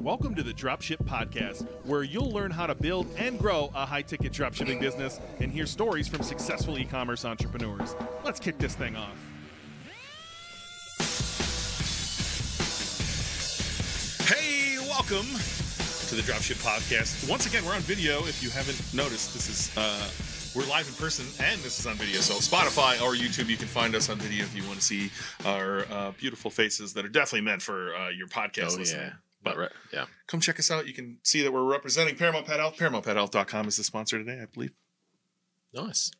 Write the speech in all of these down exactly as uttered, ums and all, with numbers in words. Welcome to the Dropship Podcast, where you'll learn how to build and grow a high-ticket dropshipping business and hear stories from successful e-commerce entrepreneurs. Let's kick this thing off. Hey, welcome to the Dropship Podcast. Once again, we're on video. If you haven't noticed, this is uh, we're live in person, and this is on video. So Spotify or YouTube, you can find us on video if you want to see our uh, beautiful faces that are definitely meant for uh, your podcast oh, listening. Yeah. But right. yeah. Come check us out. You can see that we're representing Paramount Pet Health. Paramount Pet Health dot com is the sponsor today, I believe. Nice.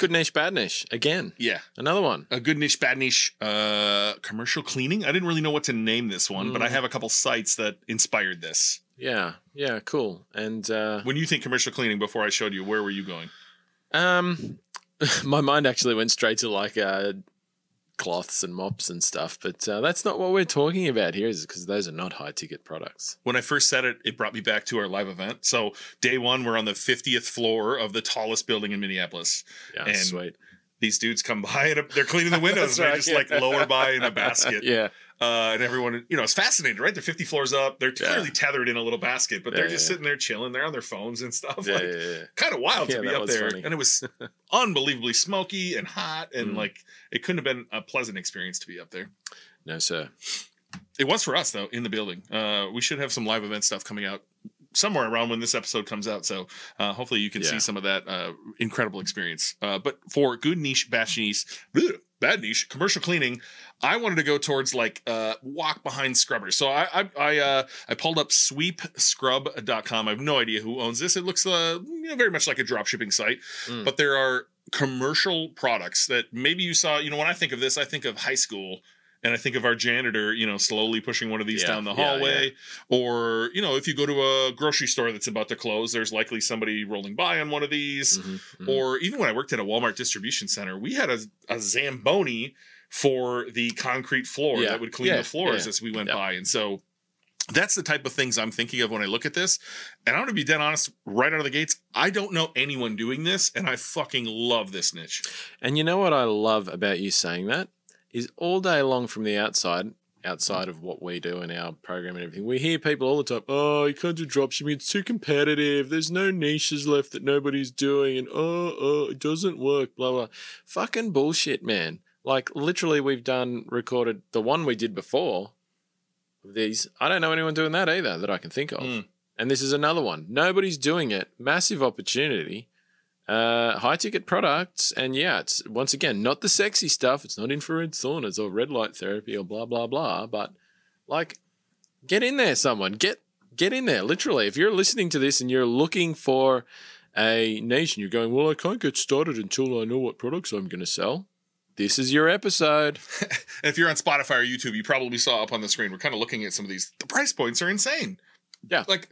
Good niche, bad niche. Again. Yeah. Another one. A good niche, bad niche uh, commercial cleaning. I didn't really know what to name this one, mm. but I have a couple sites that inspired this. Yeah. Yeah. Cool. And uh, when you think commercial cleaning, before I showed you, where were you going? Um, my mind actually went straight to like a... cloths and mops and stuff, but uh, that's not what we're talking about here, is because those are not high ticket products. When I first said it, it brought me back to our live event. So day one, we're on the fiftieth floor of the tallest building in Minneapolis. Yeah, and sweet. These dudes come by and they're cleaning the windows. They're right, just yeah. like lower by in a basket. yeah. Uh, and everyone, you know, it's fascinating, right? They're fifty floors up. They're clearly yeah. tethered in a little basket, but yeah, they're just yeah. sitting there chilling. They're on their phones and stuff. Yeah, like, yeah, yeah. Kind of wild yeah, to be up there. Funny. And it was unbelievably smoky and hot. And mm. like, it couldn't have been a pleasant experience to be up there. No, sir. It was for us, though, in the building. Uh, we should have some live event stuff coming out somewhere around when this episode comes out. So uh, hopefully you can yeah. see some of that uh, incredible experience. Uh, but for good niche, bad niche, bad niche, commercial cleaning, I wanted to go towards like uh, walk behind scrubbers. So I I I, uh, I pulled up Sweep Scrub dot com. I have no idea who owns this. It looks uh, you know, very much like a dropshipping site, mm. but there are commercial products that maybe you saw. You know, when I think of this, I think of high school. And I think of our janitor, you know, slowly pushing one of these yeah, down the hallway. Yeah, yeah. Or, you know, if you go to a grocery store that's about to close, there's likely somebody rolling by on one of these. Mm-hmm, mm-hmm. Or even when I worked at a Walmart distribution center, we had a, a Zamboni for the concrete floor yeah. that would clean yeah, the floors yeah. as we went yeah. by. And so that's the type of things I'm thinking of when I look at this. And I'm going to be dead honest right out of the gates. I don't know anyone doing this. And I fucking love this niche. And you know what I love about you saying that? Is all day long from the outside, outside of what we do in our program and everything, we hear people all the time, oh, you can't do dropshipping, it's too competitive, there's no niches left that nobody's doing, and oh, oh, it doesn't work, blah, blah. Fucking bullshit, man. Like, literally, we've done, recorded, the one we did before, these, I don't know anyone doing that either that I can think of. Mm. And this is another one. Nobody's doing it. Massive opportunity. Uh, high ticket products, and yeah, it's once again not the sexy stuff. It's not infrared saunas or red light therapy or blah blah blah. But like, get in there, someone get get in there. Literally, if you're listening to this and you're looking for a niche and you're going, well, I can't get started until I know what products I'm going to sell. This is your episode. If you're on Spotify or YouTube, you probably saw up on the screen. We're kind of looking at some of these. The price points are insane. Yeah, like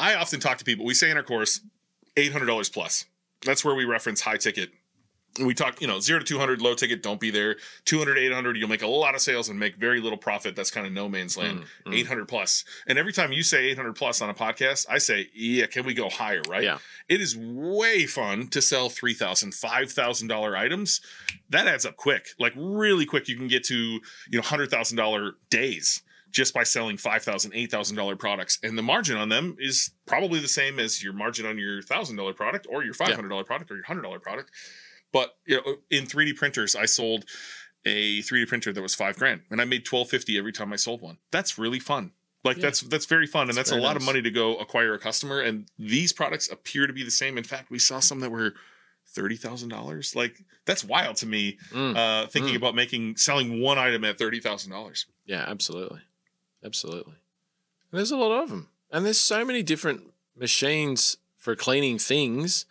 I often talk to people. We say in our course, eight hundred dollars plus. That's where we reference high ticket. We talk, you know, zero to two hundred, low ticket, don't be there. two hundred, eight hundred, you'll make a lot of sales and make very little profit. That's kind of no man's land. Mm-hmm. eight hundred plus. And every time you say eight hundred plus on a podcast, I say, yeah, can we go higher, right? Yeah. It is way fun to sell three thousand dollars, five thousand dollars items. That adds up quick. Like really quick, you can get to, you know, one hundred thousand dollars days just by selling five thousand dollars, eight thousand dollars products. And the margin on them is probably the same as your margin on your one thousand dollars product or your five hundred dollars yeah. product or your one hundred dollars product. But you know, in three D printers, I sold a three D printer that was five grand and I made twelve fifty every time I sold one. That's really fun. Like yeah. that's that's very fun. And that's, that's a lot nice. Of money to go acquire a customer. And these products appear to be the same. In fact, we saw some that were thirty thousand dollars. Like that's wild to me mm. uh, thinking mm. about making selling one item at thirty thousand dollars. Yeah, absolutely. Absolutely. And there's a lot of them. And there's so many different machines for cleaning things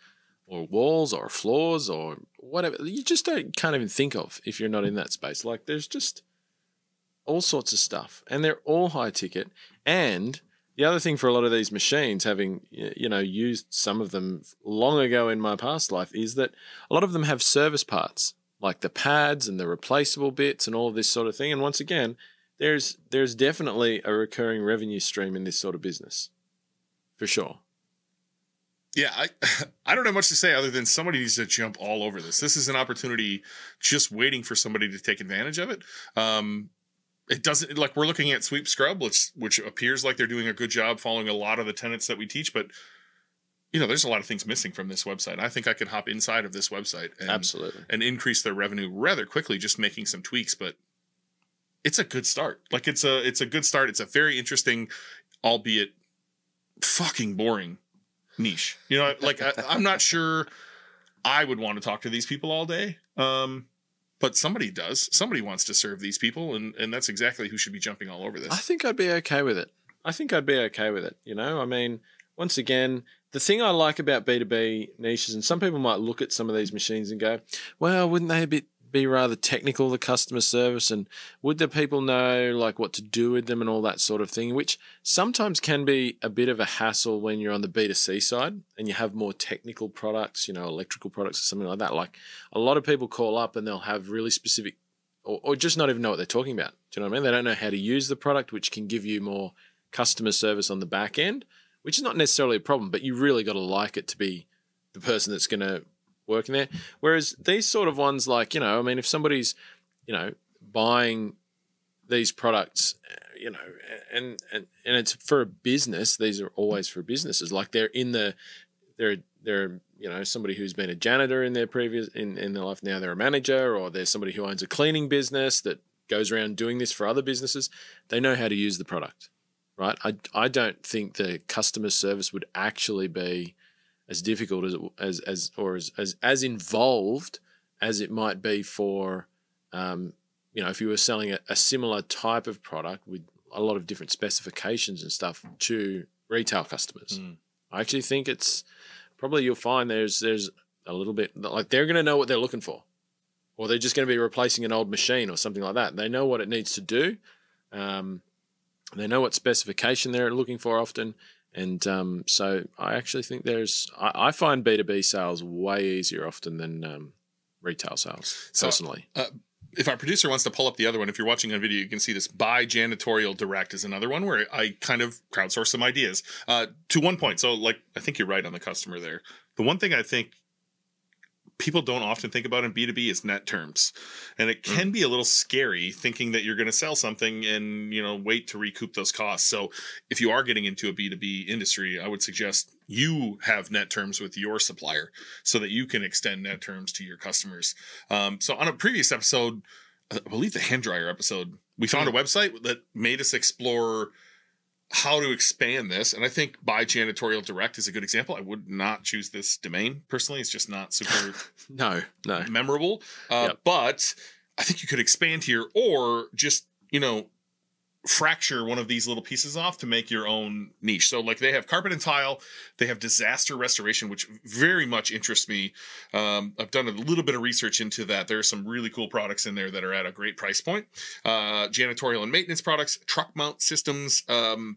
or walls or floors or whatever. You just don't can't even think of if you're not in that space. Like there's just all sorts of stuff and they're all high ticket. And the other thing for a lot of these machines, having, you know, used some of them long ago in my past life, is that a lot of them have service parts like the pads and the replaceable bits and all this sort of thing. And once again, There's there's definitely a recurring revenue stream in this sort of business, for sure. Yeah, I I don't have much to say other than somebody needs to jump all over this. This is an opportunity just waiting for somebody to take advantage of it. Um, it doesn't, like, we're looking at SweepScrub, which, which appears like they're doing a good job following a lot of the tenets that we teach, but you know, there's a lot of things missing from this website. I think I could hop inside of this website and, Absolutely. and increase their revenue rather quickly, just making some tweaks, but it's a good start. Like it's a, it's a good start. It's a very interesting, albeit fucking boring niche. You know, like I, I'm not sure I would want to talk to these people all day. Um, But somebody does. Somebody wants to serve these people, and, and that's exactly who should be jumping all over this. I think I'd be okay with it. I think I'd be okay with it. You know, I mean, once again, the thing I like about B two B niches, and some people might look at some of these machines and go, well, wouldn't they be, be rather technical, the customer service, and would the people know like what to do with them and all that sort of thing, which sometimes can be a bit of a hassle when you're on the B two C side and you have more technical products, you know, electrical products or something like that. Like a lot of people call up and they'll have really specific or, or just not even know what they're talking about. Do you know what I mean? They don't know how to use the product, which can give you more customer service on the back end, which is not necessarily a problem, but you really got to like it to be the person that's going to working there. Whereas these sort of ones, like, you know, I mean, if somebody's, you know, buying these products, you know, and, and, and it's for a business, these are always for businesses. Like they're in the, they're, they're, you know, somebody who's been a janitor in their previous, in, in their life. Now they're a manager, or there's somebody who owns a cleaning business that goes around doing this for other businesses. They know how to use the product, right? I, I don't think the customer service would actually be as difficult as as as or as, as as involved as it might be for, um, you know, if you were selling a, a similar type of product with a lot of different specifications and stuff to retail customers. Mm. I actually think it's probably you'll find there's there's a little bit like they're going to know what they're looking for, or they're just going to be replacing an old machine or something like that. They know what it needs to do. Um, they know what specification they're looking for often. And um, so I actually think there's – I find B two B sales way easier often than um, retail sales, so, personally. Uh, if our producer wants to pull up the other one, if you're watching on video, you can see this. Buy Janitorial Direct is another one where I kind of crowdsource some ideas uh, to one point. So, like, I think you're right on the customer there. The one thing I think people don't often think about in B two B is net terms. And it can mm. be a little scary thinking that you're going to sell something and, you know, wait to recoup those costs. So if you are getting into a B two B industry, I would suggest you have net terms with your supplier so that you can extend net terms to your customers. Um, so on a previous episode, I believe the hand dryer episode, we found mm. a website that made us explore how to expand this. And I think Buy Janitorial Direct is a good example. I would not choose this domain personally. It's just not super no, no. memorable, uh, yep. but I think you could expand here or just, you know, fracture one of these little pieces off to make your own niche. So like they have carpet and tile, they have disaster restoration, which very much interests me. Um, I've done a little bit of research into that. There are some really cool products in there that are at a great price point. Uh, janitorial and maintenance products, truck mount systems. Um,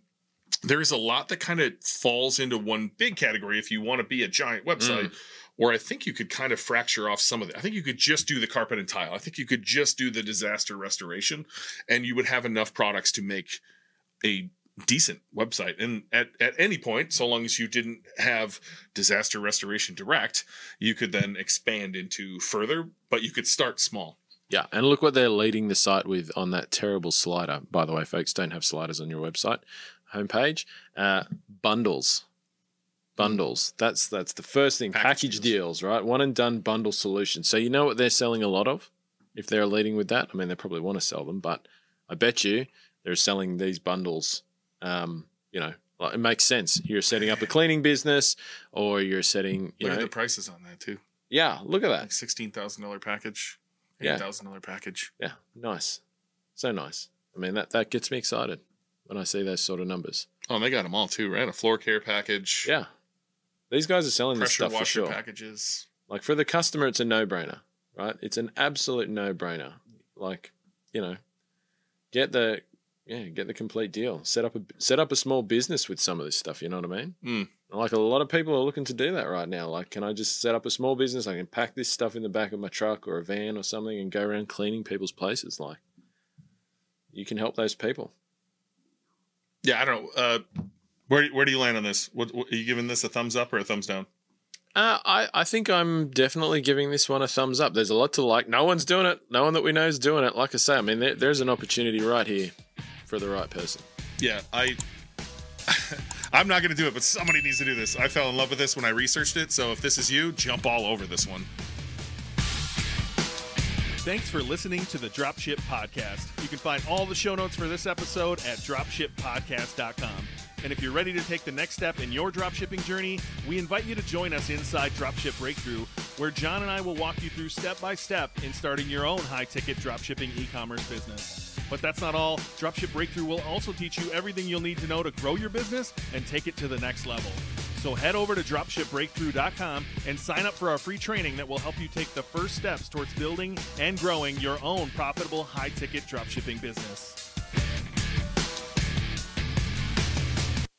there is a lot that kind of falls into one big category if you want to be a giant website. Mm. Or I think you could kind of fracture off some of it. I think you could just do the carpet and tile. I think you could just do the disaster restoration, and you would have enough products to make a decent website. And at, at any point, so long as you didn't have disaster restoration direct, you could then expand into further, but you could start small. Yeah, and look what they're leading the site with on that terrible slider. By the way, folks, don't have sliders on your website homepage. Uh, bundles. Bundles. That's that's the first thing. Package, Package deals. deals, right? One and done bundle solutions. So you know what they're selling a lot of if they're leading with that? I mean, they probably want to sell them, but I bet you they're selling these bundles. Um, you know, like it makes sense. You're setting up a cleaning business or you're setting, you look know. Look at the prices on that too. Yeah, look at that. Like sixteen thousand dollars package, eight thousand dollars yeah. package. Yeah, nice. So nice. I mean, that, that gets me excited when I see those sort of numbers. Oh, and they got them all too, right? A floor care package. Yeah. These guys are selling this stuff for sure. Pressure washer packages. Like for the customer, it's a no-brainer, right? It's an absolute no-brainer. Like, you know, get the yeah, get the complete deal. Set up a set up a small business with some of this stuff. You know what I mean? Mm. Like a lot of people are looking to do that right now. Like, can I just set up a small business? I can pack this stuff in the back of my truck or a van or something and go around cleaning people's places. Like, you can help those people. Yeah, I don't know. Uh, Where where do you land on this? What, what, are you giving this a thumbs up or a thumbs down? Uh, I, I think I'm definitely giving this one a thumbs up. There's a lot to like. No one's doing it. No one that we know is doing it. Like I say, I mean, there, there's an opportunity right here for the right person. Yeah, I, I'm not going to do it, but somebody needs to do this. I fell in love with this when I researched it. So if this is you, jump all over this one. Thanks for listening to the Dropship Podcast. You can find all the show notes for this episode at dropship podcast dot com. And if you're ready to take the next step in your dropshipping journey, we invite you to join us inside Dropship Breakthrough, where John and I will walk you through step-by-step in starting your own high-ticket dropshipping e-commerce business. But that's not all. Dropship Breakthrough will also teach you everything you'll need to know to grow your business and take it to the next level. So head over to dropship breakthrough dot com and sign up for our free training that will help you take the first steps towards building and growing your own profitable high-ticket dropshipping business.